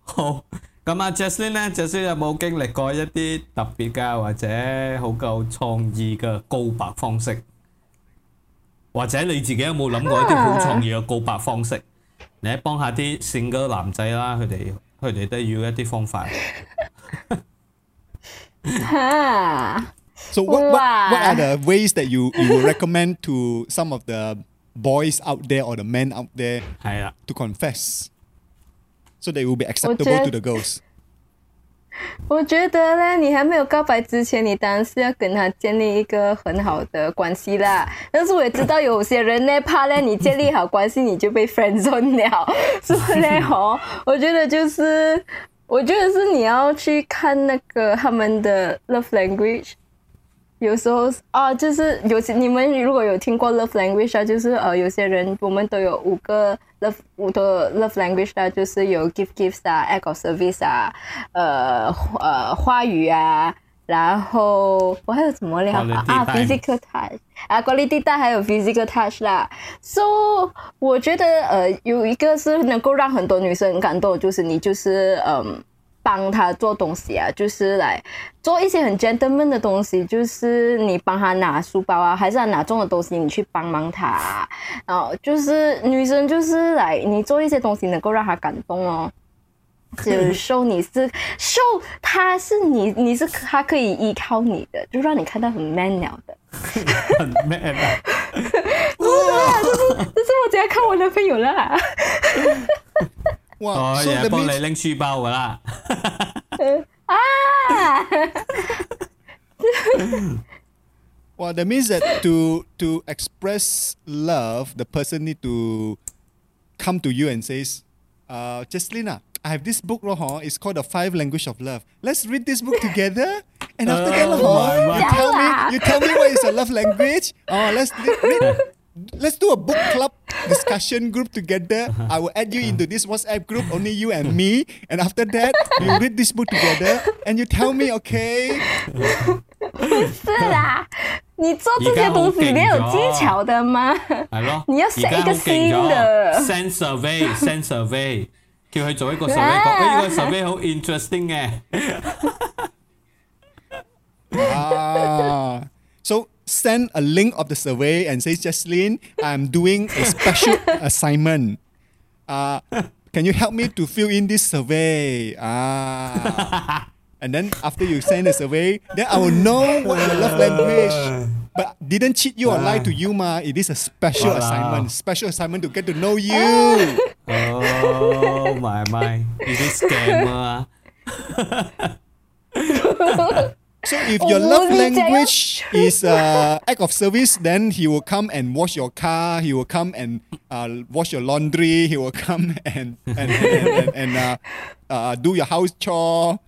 好咁啊 Jesslyn 呢 Jesslyn 有冇經歷過一啲特別嘅或者好夠創意嘅告白方式或者你自己有冇諗過一啲好創意嘅告白方式你喺幫下啲single男仔啦佢哋佢哋都要一啲方法 So what, what what are the ways that you, you would recommend to some of the boys out there or the men out there to confess so that it will be acceptable to the girls? 我觉得你还没有告白之前，你当然是要跟他建立一个很好的关系啦。但是我也知道有些人呢，怕呢你建立好关系你就被 friendzone 了。所以呢，我觉得就是，我觉得是你要去看那个他们的 love language。 有时候啊，就是有你们如果有听过 love language 啊，就是呃有些人我们都有五个 love 五的 love language 啊，就是有 give gifts 啊 ，act of service 啊， 呃, 呃话语啊，然后我还有什么聊啊？啊 physical touch 啊 quality touch 还有 physical touch 啦。So 我觉得呃有一个是能够让很多女生感动，就是你就是嗯。帮他做东西啊，就是来做一些很 gentleman 的东西，就是你帮他拿书包啊，还是他拿重的东西，你去帮忙他、啊。然后就是女生就是来你做一些东西能够让他感动哦。就是show你是show他是你，你是他可以依靠你的，就让你看到很 man 了的。很 man 啊！不是，这是这是我只要看我男朋友啦。Wow, 我也幫你拎書包㗎啦！Well, that means that to to express love, the person need to come to you and says, uh, "Jaslina, I have this book, lor. It's called The Five Languages of Love. Let's read this book together." And after that, oh, lor, you tell me, you tell me what is a love language. Oh, let's read. Let's do a book club discussion group together. I will add you into this WhatsApp group, only you and me. And after that, we read this book together and you tell me, okay? 不是啦，你做这些东西没有技巧的吗？ 你要set一个新的 send survey, send survey. 叫他做一個 survey, 講，哎，這個 survey 好 interesting 耶。 So send a link of the survey and says, Jaslyn, I'm doing a special assignment. Uh, can you help me to fill in this survey? Ah. And then after you send the survey, then I will know what your love language. But didn't cheat you or lie to you, ma. It is a special wow. assignment. Special assignment to get to know you. Oh, my, my. It is scammer. So if your love language is uh, act of service, then he will come and wash your car. He will come and uh, wash your laundry. He will come and and and, and, and uh, uh, do your house chore.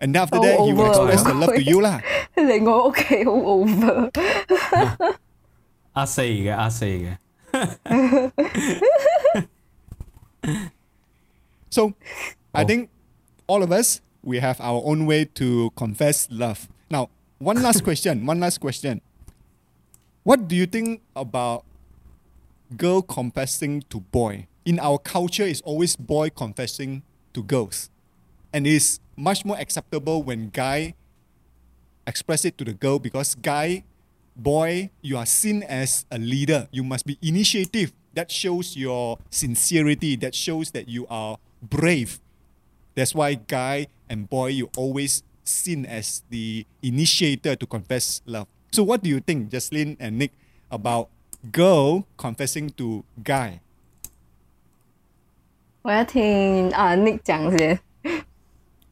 And after that, he will express the love to you lah. 嚟我屋企好 over。 阿四嘅，阿四嘅。So, I think all of us. We have our own way to confess love. Now, one last question. One last question. What do you think about girl confessing to boy? In our culture, it's always boy confessing to girls. And it's much more acceptable when guy express it to the girl because guy, boy, you are seen as a leader. You must be initiative. That shows your sincerity. That shows that you are brave. That's why guy and boy, you always seen as the initiator to confess love. So what do you think, Jaslyn and Nick, about girl confessing to guy? 我要聽啊 Nick 講先。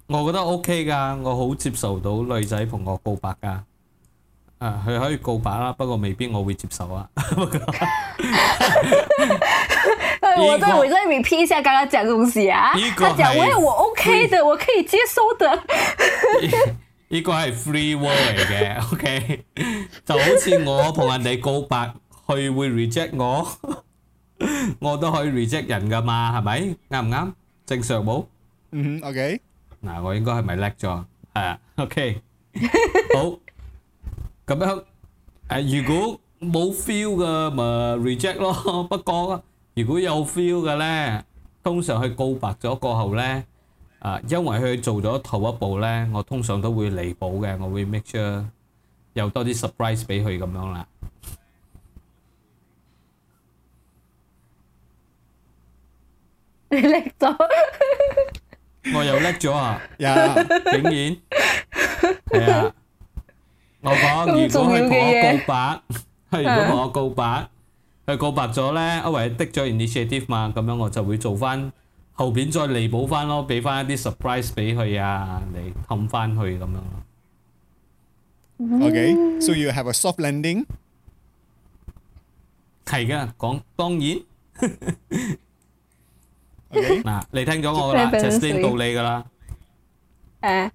我覺得 OK 㗎，我好接受到女仔同我告白㗎。啊，佢可以告白啦，不過未必我會接受啊。我再我再 repeat 一下刚刚讲的东西啊，他讲喂我 OK 的，我可以接受的。呢個係 free word 嚟嘅 ，OK， 就好似我同人哋告白，佢會 reject 我，我都可以 reject 人噶嘛，係咪？啱唔啱？正常冇？嗯 ，OK。嗱，我應該係咪叻咗？係啊 ，OK。好，咁樣誒，如果冇 feel 嘅咪 reject 咯，不過。如果有 feel 嘅咧，通常佢告白咗過後咧，啊，因為佢做咗頭一步咧，我通常都會彌補嘅，我會 make sure 有多啲 surprise 俾佢咁樣啦。你叻咗？我又叻咗啊！呀，竟然！係啊，我講如果佢同我告白，係如果同我告白，佢告白咗咧，因為剔咗 initiative 嘛，咁樣我就會做翻後邊再彌補翻咯，俾翻一啲 surprise 俾佢啊，嚟氹翻佢咁樣咯。Okay, so you have a soft landing. 係嘅，講當然。嗱，你聽咗我啦 ，Justin 到你噶啦。誒，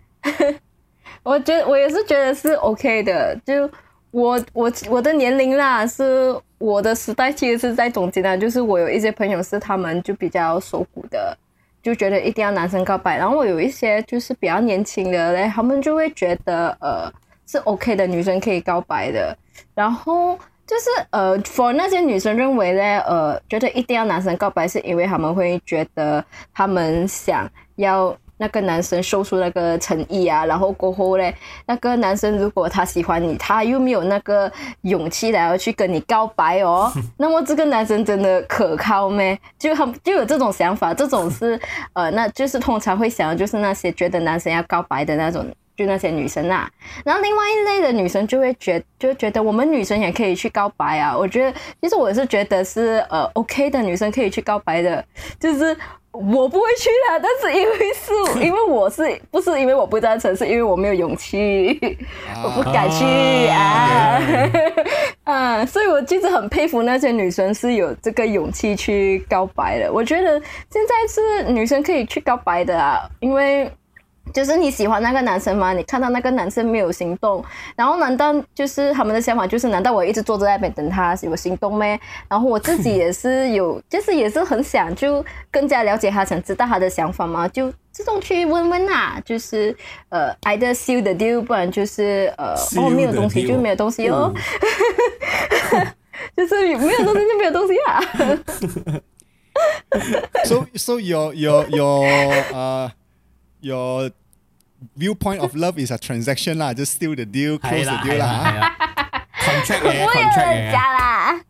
我覺得我也是覺得是 OK 的，就我我我的年齡啦，是我的時代其實是在中間啦，就是我有一些朋友是他們就比較守固的，就覺得一定要男生告白，然後我有一些就是比較年輕的咧，他們就會覺得呃是 OK 的，女生可以告白的，然後。就是呃 ，for 那些女生认为呢，呃，觉得一定要男生告白，是因为他们会觉得他们想要那个男生秀出那个诚意啊，然后过后呢，那个男生如果他喜欢你，他又没有那个勇气来要去跟你告白哦，那么这个男生真的可靠咩？就很就有这种想法，这种是呃，那就是通常会想，就是那些觉得男生要告白的那种。就那些女生啊，然后另外一类的女生就会觉就觉得我们女生也可以去告白啊。我觉得其实我是觉得是呃 OK 的，女生可以去告白的，就是我不会去啦，但是因为是因为我是不是因为我不赞成，是因为我没有勇气，我不敢去啊。啊，所以我其实很佩服那些女生是有这个勇气去告白的。我觉得现在是女生可以去告白的啊，因为。就是你喜欢那个男生吗？你看到那个男生没有行动，然后难道就是他们的想法就是难道我一直坐在那边等他有行动咩？然后我自己也是有，就是也是很想就更加了解他，想知道他的想法嘛，就自动去问问啊，就是呃 ，either seal the deal， 不然就是呃，哦没有东西就没有东西哦，就是没有东西就没有东西啊。so so your your your 呃、uh...。Your viewpoint of love is a transaction lah, just steal the deal, close the deal lah. Contract 嘅 contract 嘅。假啦，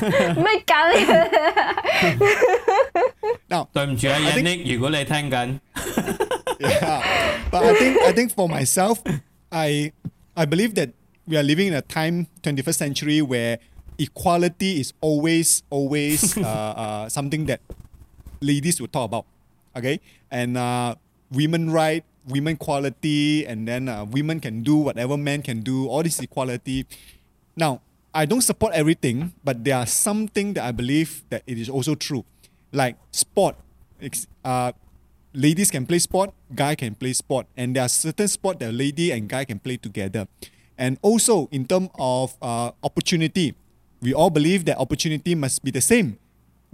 咩假嚟？對唔住啊 ，Yannick， 如果你聽緊。Yeah, but I think I think for myself, I I believe that we are living in a time, twenty-first century, where equality is always always uh, uh, something that ladies will talk about. Okay, and. Uh, Women right, women quality, and then uh, women can do whatever men can do, all this equality. Now, I don't support everything, but there are some things that I believe that it is also true. Like sport, uh, ladies can play sport, guy can play sport, and there are certain sport that lady and guy can play together. And also, in terms of uh, opportunity, we all believe that opportunity must be the same.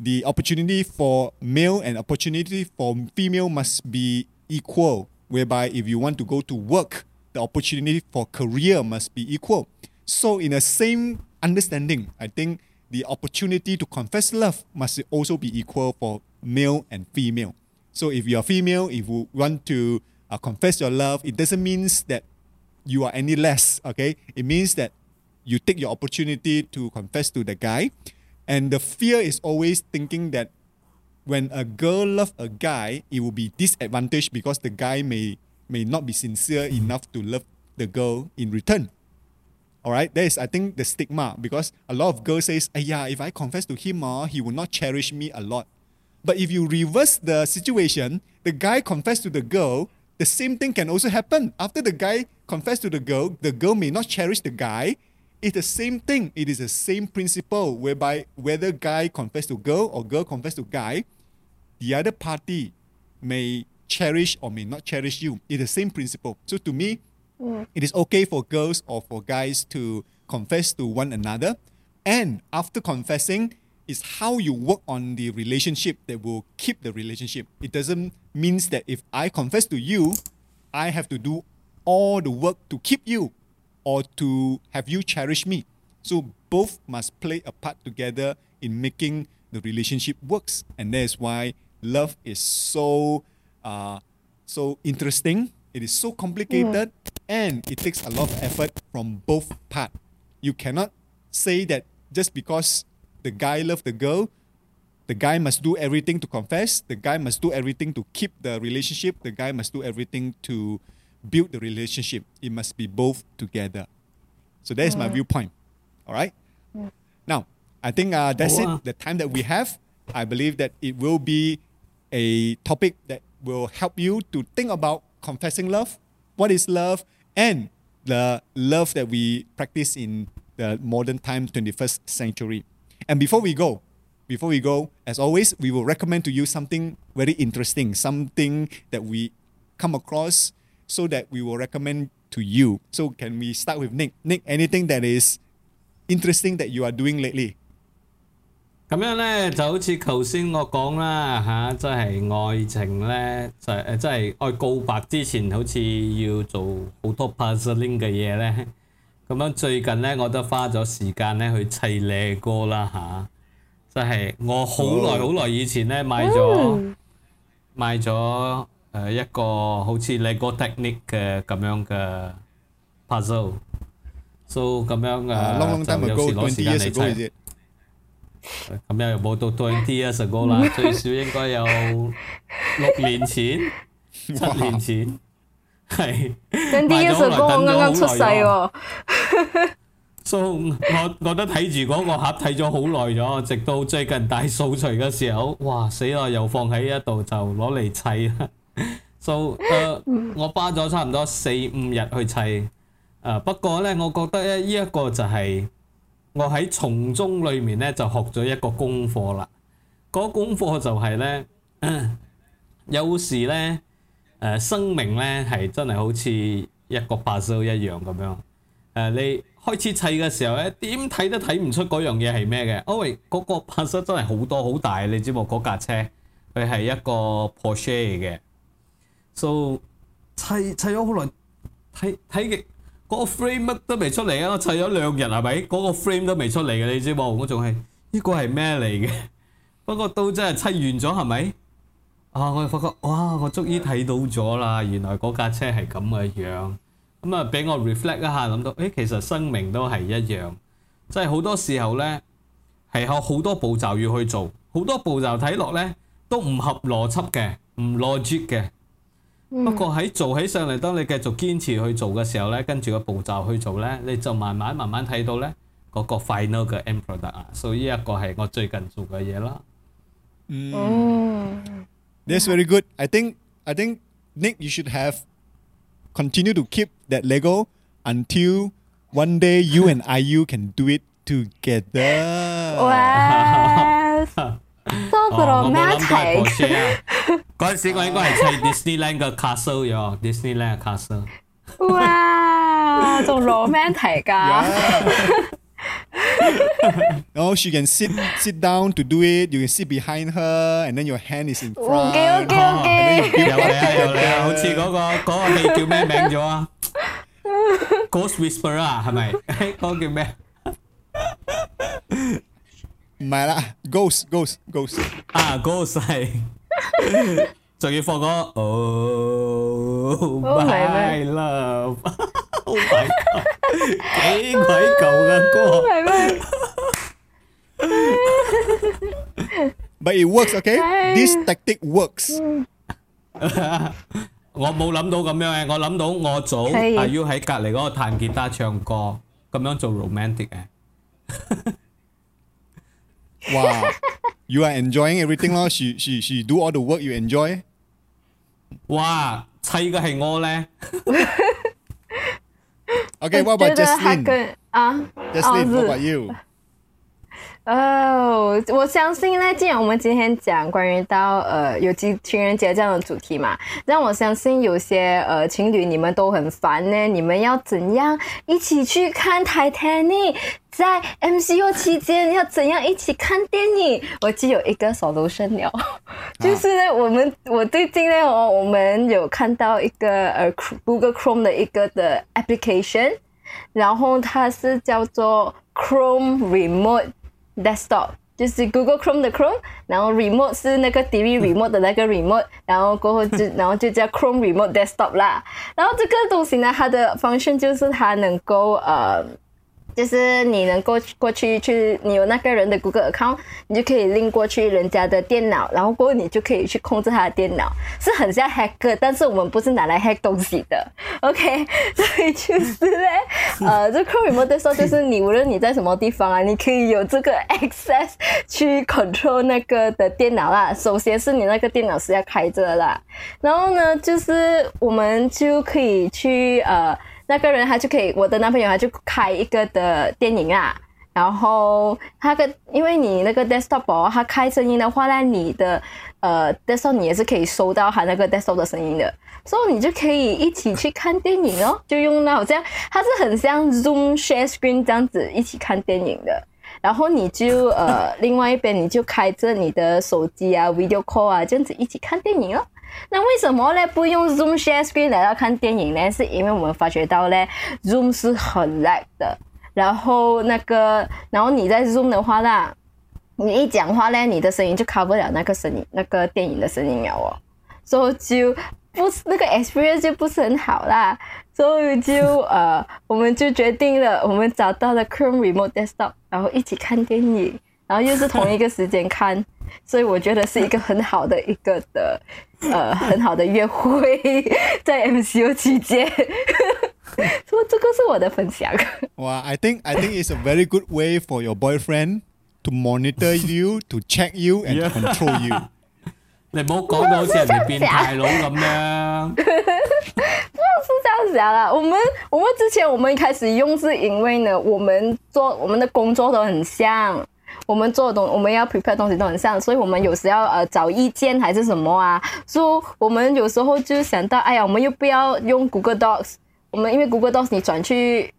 The opportunity for male and opportunity for female must be equal, whereby if you want to go to work, the opportunity for career must be equal. So in the same understanding, I think the opportunity to confess love must also be equal for male and female. So if you're female, if you want to uh, confess your love, it doesn't mean that you are any less, okay? It means that you take your opportunity to confess to the guy. And the fear is always thinking that when a girl loves a guy, it will be disadvantaged because the guy may may not be sincere enough to love the girl in return. All right, that is, I think, the stigma because a lot of girls says, "Aiya, if I confess to him, uh, he will not cherish me a lot." But if you reverse the situation, the guy confess to the girl, the same thing can also happen. After the guy confess to the girl, the girl may not cherish the guy. It's the same thing. It is the same principle whereby whether guy confess to girl or girl confess to guy. The other party may cherish or may not cherish you. It's the same principle. So to me, yeah. It is okay for girls or for guys to confess to one another. And after confessing, it's how you work on the relationship that will keep the relationship. It doesn't mean that if I confess to you, I have to do all the work to keep you or to have you cherish me. So both must play a part together in making the relationship works. And that is why love is so uh, so interesting. It is so complicated, mm. and it takes a lot of effort from both parts. You cannot say that just because the guy loves the girl, the guy must do everything to confess, the guy must do everything to keep the relationship, the guy must do everything to build the relationship, it must be both together. So that is my viewpoint. All right. Yeah. Now, I think uh, that's oh, it. The time that we have, I believe that it will be a topic that will help you to think about confessing love. What is love? And the love that we practice in the modern time, twenty-first century. And before we go, before we go, as always, we will recommend to you something very interesting, something that we come across so that we will recommend to you. So can we start with Nick? Nick, anything that is interesting that you are doing lately? 咁樣呢，就好似頭先我講啦，即係愛情呢，即係愛告白之前好似要做好多 puzzling 嘅嘢呢。咁樣最近呢，我都花咗時間呢去砌 Lego 啦吓，即係我好耐好耐以前呢買咗 買咗誒一個好似 Lego Technique 嘅咁樣嘅 puzzle。So 咁樣嘅，有時攞時間嚟砌。 咁又冇到 twenty years ago 啦， 最少應該有六年前、七年前，係。twenty years ago 我啱啱出世喎，所以我我都睇住嗰個盒睇咗好耐咗，直到最近大掃除嘅時候，哇死啦！又放喺一度就攞嚟砌啦，所以誒我花咗差唔多四五日去砌，誒不過咧我覺得咧依一個就係。 我喺從中裏面咧就學咗一個功課啦。嗰、那個、功課就係、是、咧、呃，有時咧，誒、呃、生命咧係真係好似一個 puzzle 一樣咁樣。誒、呃、你開始砌嘅時候咧，點睇都睇唔出嗰樣嘢係咩嘅。哦喂，嗰、那個 puzzle 真係好多好大，你知冇？嗰架車佢係一個 Porsche 嘅，所以砌砌咗好耐，睇睇嘅。 嗰個 frame 乜都未出嚟啊！我砌咗兩日係咪？嗰、那個 frame 都未出嚟嘅，你知冇？我仲係呢個係咩嚟嘅？不過都真係砌完咗係咪？啊！我發覺哇，我終於睇到咗啦！原來嗰架車係咁嘅樣。咁啊，俾我 reflect 一下，諗到誒，其實生命都係一樣，即係好多時候咧係有好多步驟要去做，好多步驟睇落咧都唔合邏輯嘅，唔 logic 嘅。 不過喺做起上嚟，當你繼續堅持去做嘅時候咧，跟住個步驟去做咧，你就慢慢慢慢睇到咧嗰個 final 嘅 end product 啊。所以呢一個係我最近做嘅嘢啦。嗯 ，That's very good. I think I think Nick, you should have continue to keep that Lego until one day you and I U can do it together. Wow. 多過我咩一齊？嗰陣時我應該係砌 Disneyland 嘅 castle 咗 ，Disneyland castle。哇，仲 romantic 㗎！ No, she can sit sit down to do it. You can sit behind her, and then your hand is in front. OK OK OK。有啦有啦，好似嗰個嗰個戲叫咩名咗啊 ？Ghost Whisperer 啊，係咪？嗰個叫咩？ 唔係啦 ，Ghost Ghost Ghost 啊 ，Ghost 係，仲要放個 Oh My Love，Oh My， 幾鬼舊嘅歌。係咩 ？But it works, okay? This tactic works。我冇諗到咁樣嘅，我諗到我早啊要喺隔離嗰個彈吉他唱歌，咁樣做 romantic 嘅。 Wow, you are enjoying everything 咯。She she she do all the work you enjoy。哇，砌嘅係我咧。Okay, what about Jasmine? 啊 ，Jasmine, what about you? 哦，我相信呢，既然我们今天讲关于到呃有情情人节这样的主题嘛，但我相信有些呃情侣你们都很烦呢，你们要怎样一起去看 Titanic？ 在 M C U 期间要怎样一起看电影？我就有一个 solution 了，就是呢，我们我最近呢，哦，我们有看到一个呃 Google Chrome 的一个的 application， 然后它是叫做 Chrome Remote Desktop， 就是 Google Chrome 的 Chrome， 然后 Remote 是那个 T V Remote 的那个 Remote， 然后过后就然后就叫 Chrome Remote Desktop 啦。然后这个东西呢，它的function就是它能够呃。就是你能够过去去你有那个人的 Google account， 你就可以 link 过去人家的电脑，然后过后你就可以去控制他的电脑，是很像 hacker， 但是我们不是拿来 hack 东西的 OK。 所以就是咧呃，这 Chrome Remote Desktop 就是你无论你在什么地方啊，你可以有这个 access 去 control 那个的电脑啦。首先是你那个电脑是要开着啦，然后呢就是我们就可以去呃那个人他就可以，我的男朋友他就开一个的电影啦，然后他个因为你那个 desktop 哦，他开声音的话呢，你的呃 desktop 你也是可以收到他那个 desktop 的声音的，所以你就可以一起去看电影哦，就用到这样，它是很像 Zoom share screen 这样子一起看电影的。然后你就呃另外一边你就开着你的手机啊 video call 啊这样子一起看电影哦。那为什么呢不用 Zoom share screen 来到看电影呢？是因为我们发觉到呢 Zoom 是很 lag 的，然后那个然后你在 Zoom 的话啦，你一讲话呢你的声音就 cover 了那个声音那个电影的声音了哦，所以就不那个 experience 就不是很好啦，所以就呃我们就决定了，我们找到了 Chrome Remote Desktop， 然后一起看电影，然后又是同一个时间看，所以我觉得是一个很好的一个的呃很好的约会，在 M C O 期间。所以这个是我的分享。哇、wow, I think I think it's a very good way for your boyfriend to monitor you, to check you and to control you。你唔好講到好似人哋變態佬咁樣，不是這樣子啦。我們我們之前我們開始用是因為呢，我們做我們的工作都很像，我們做的東我們要 prepare 東西都很像，所以我們有時要呃找意見還是什麼啊，所以我們有時候就想到，哎呀，我們又不要用 Google Docs， 我們因為 Google Docs 你轉去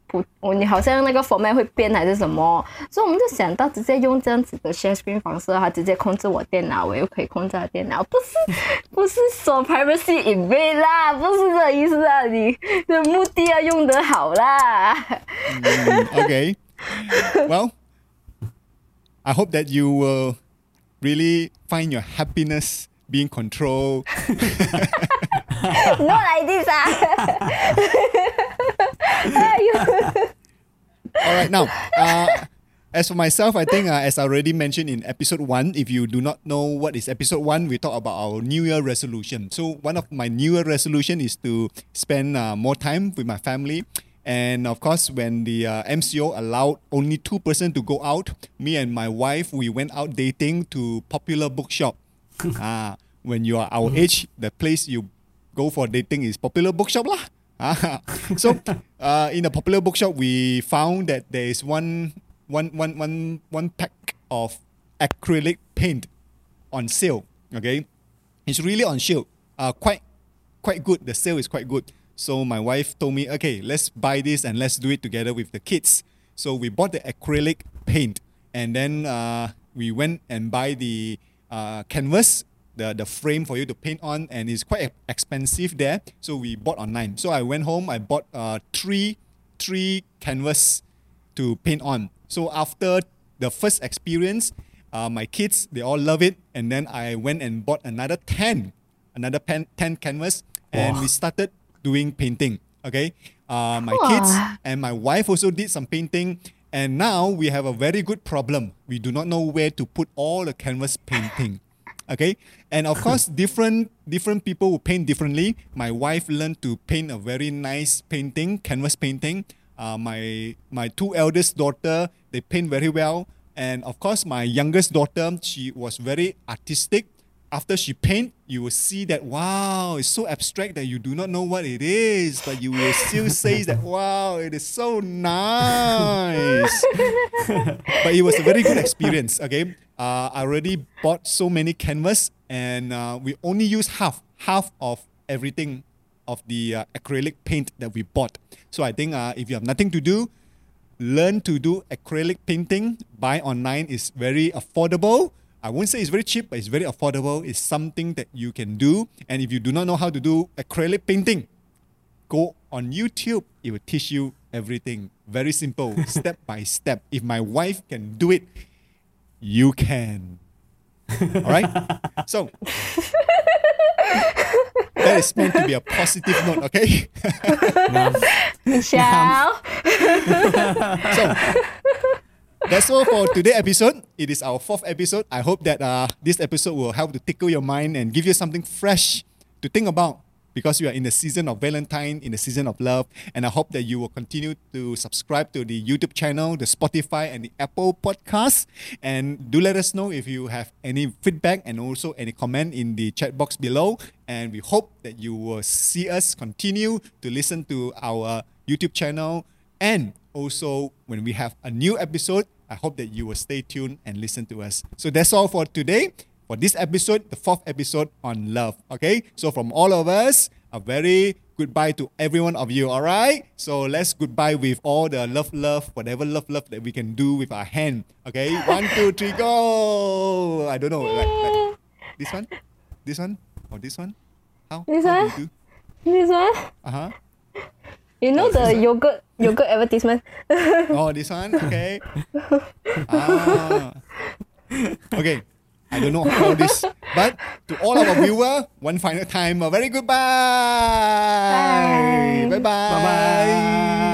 你好像那個 format 會變還是什麼，所以我們就想到直接用這樣子的 share screen 方式，它直接控制我電腦，我又可以控制它電腦，不是不是說 privacy invade 啦，不是這意思啊，你的目的要用得好啦。mm, OK Well I hope that you will really find your happiness being controlled. Not like this ah. Alright, now uh, as for myself, I think uh, as I already mentioned in episode one, if you do not know what is episode one, we talk about our New Year resolution. So one of my New Year resolution is to spend uh, more time with my family. And of course, when the uh, M C O allowed only two person to go out, me and my wife, we went out dating to popular bookshop. uh, When you are our age, the place you go for dating is popular bookshop lah. So, uh, in a popular bookshop, we found that there is one, one, one, one, one pack of acrylic paint on sale. Okay, it's really on sale. Uh, quite, quite good. The sale is quite good. So my wife told me, okay, let's buy this and let's do it together with the kids. So we bought the acrylic paint and then uh, we went and buy the uh, canvas. The, the frame for you to paint on, and it's quite expensive there, so we bought online. So I went home, I bought uh, three three canvas to paint on. So after the first experience, uh, my kids, they all love it, and then I went and bought another ten another pen, ten canvas, and wow. We started doing painting. Okay, uh, my wow. kids and my wife also did some painting, and now we have a very good problem. We do not know where to put all the canvas painting. Okay, and of course, different different people will paint differently. My wife learned to paint a very nice painting, canvas painting. Uh, my my two eldest daughter, they paint very well. And of course, my youngest daughter, she was very artistic. After she paint, you will see that, wow, it's so abstract that you do not know what it is, but you will still say that, wow, it is so nice. But it was a very good experience, okay? Uh, I already bought so many canvas, and uh, we only use half, half of everything of the uh, acrylic paint that we bought. So I think uh, if you have nothing to do, learn to do acrylic painting. Buy online is very affordable. I won't say it's very cheap, but it's very affordable. It's something that you can do. And if you do not know how to do acrylic painting, go on YouTube. It will teach you everything. Very simple, step by step. If my wife can do it, you can. All right? So, that is meant to be a positive note, okay? Michelle. So that's all for today's episode. It is our fourth episode. I hope that uh, this episode will help to tickle your mind and give you something fresh to think about, because we are in the season of Valentine, in the season of love. And I hope that you will continue to subscribe to the YouTube channel, the Spotify and the Apple podcast. And do let us know if you have any feedback and also any comment in the chat box below. And we hope that you will see us continue to listen to our YouTube channel. And also when we have a new episode, I hope that you will stay tuned and listen to us. So that's all for today. For this episode, the fourth episode on love, okay? So from all of us, a very goodbye to every one of you, all right? So let's goodbye with all the love, love, whatever love, love that we can do with our hand, okay? One, two, three, go! I don't know, like, like this one? This one? Or this one? How? This How one? Do you do? This one? Uh-huh. You know oh, the yogurt yogurt advertisement? Oh, this one? Okay. Ah. Okay. I don't know how this, but to all our viewers, one final time, a very goodbye. Bye. Bye-bye. Bye-bye.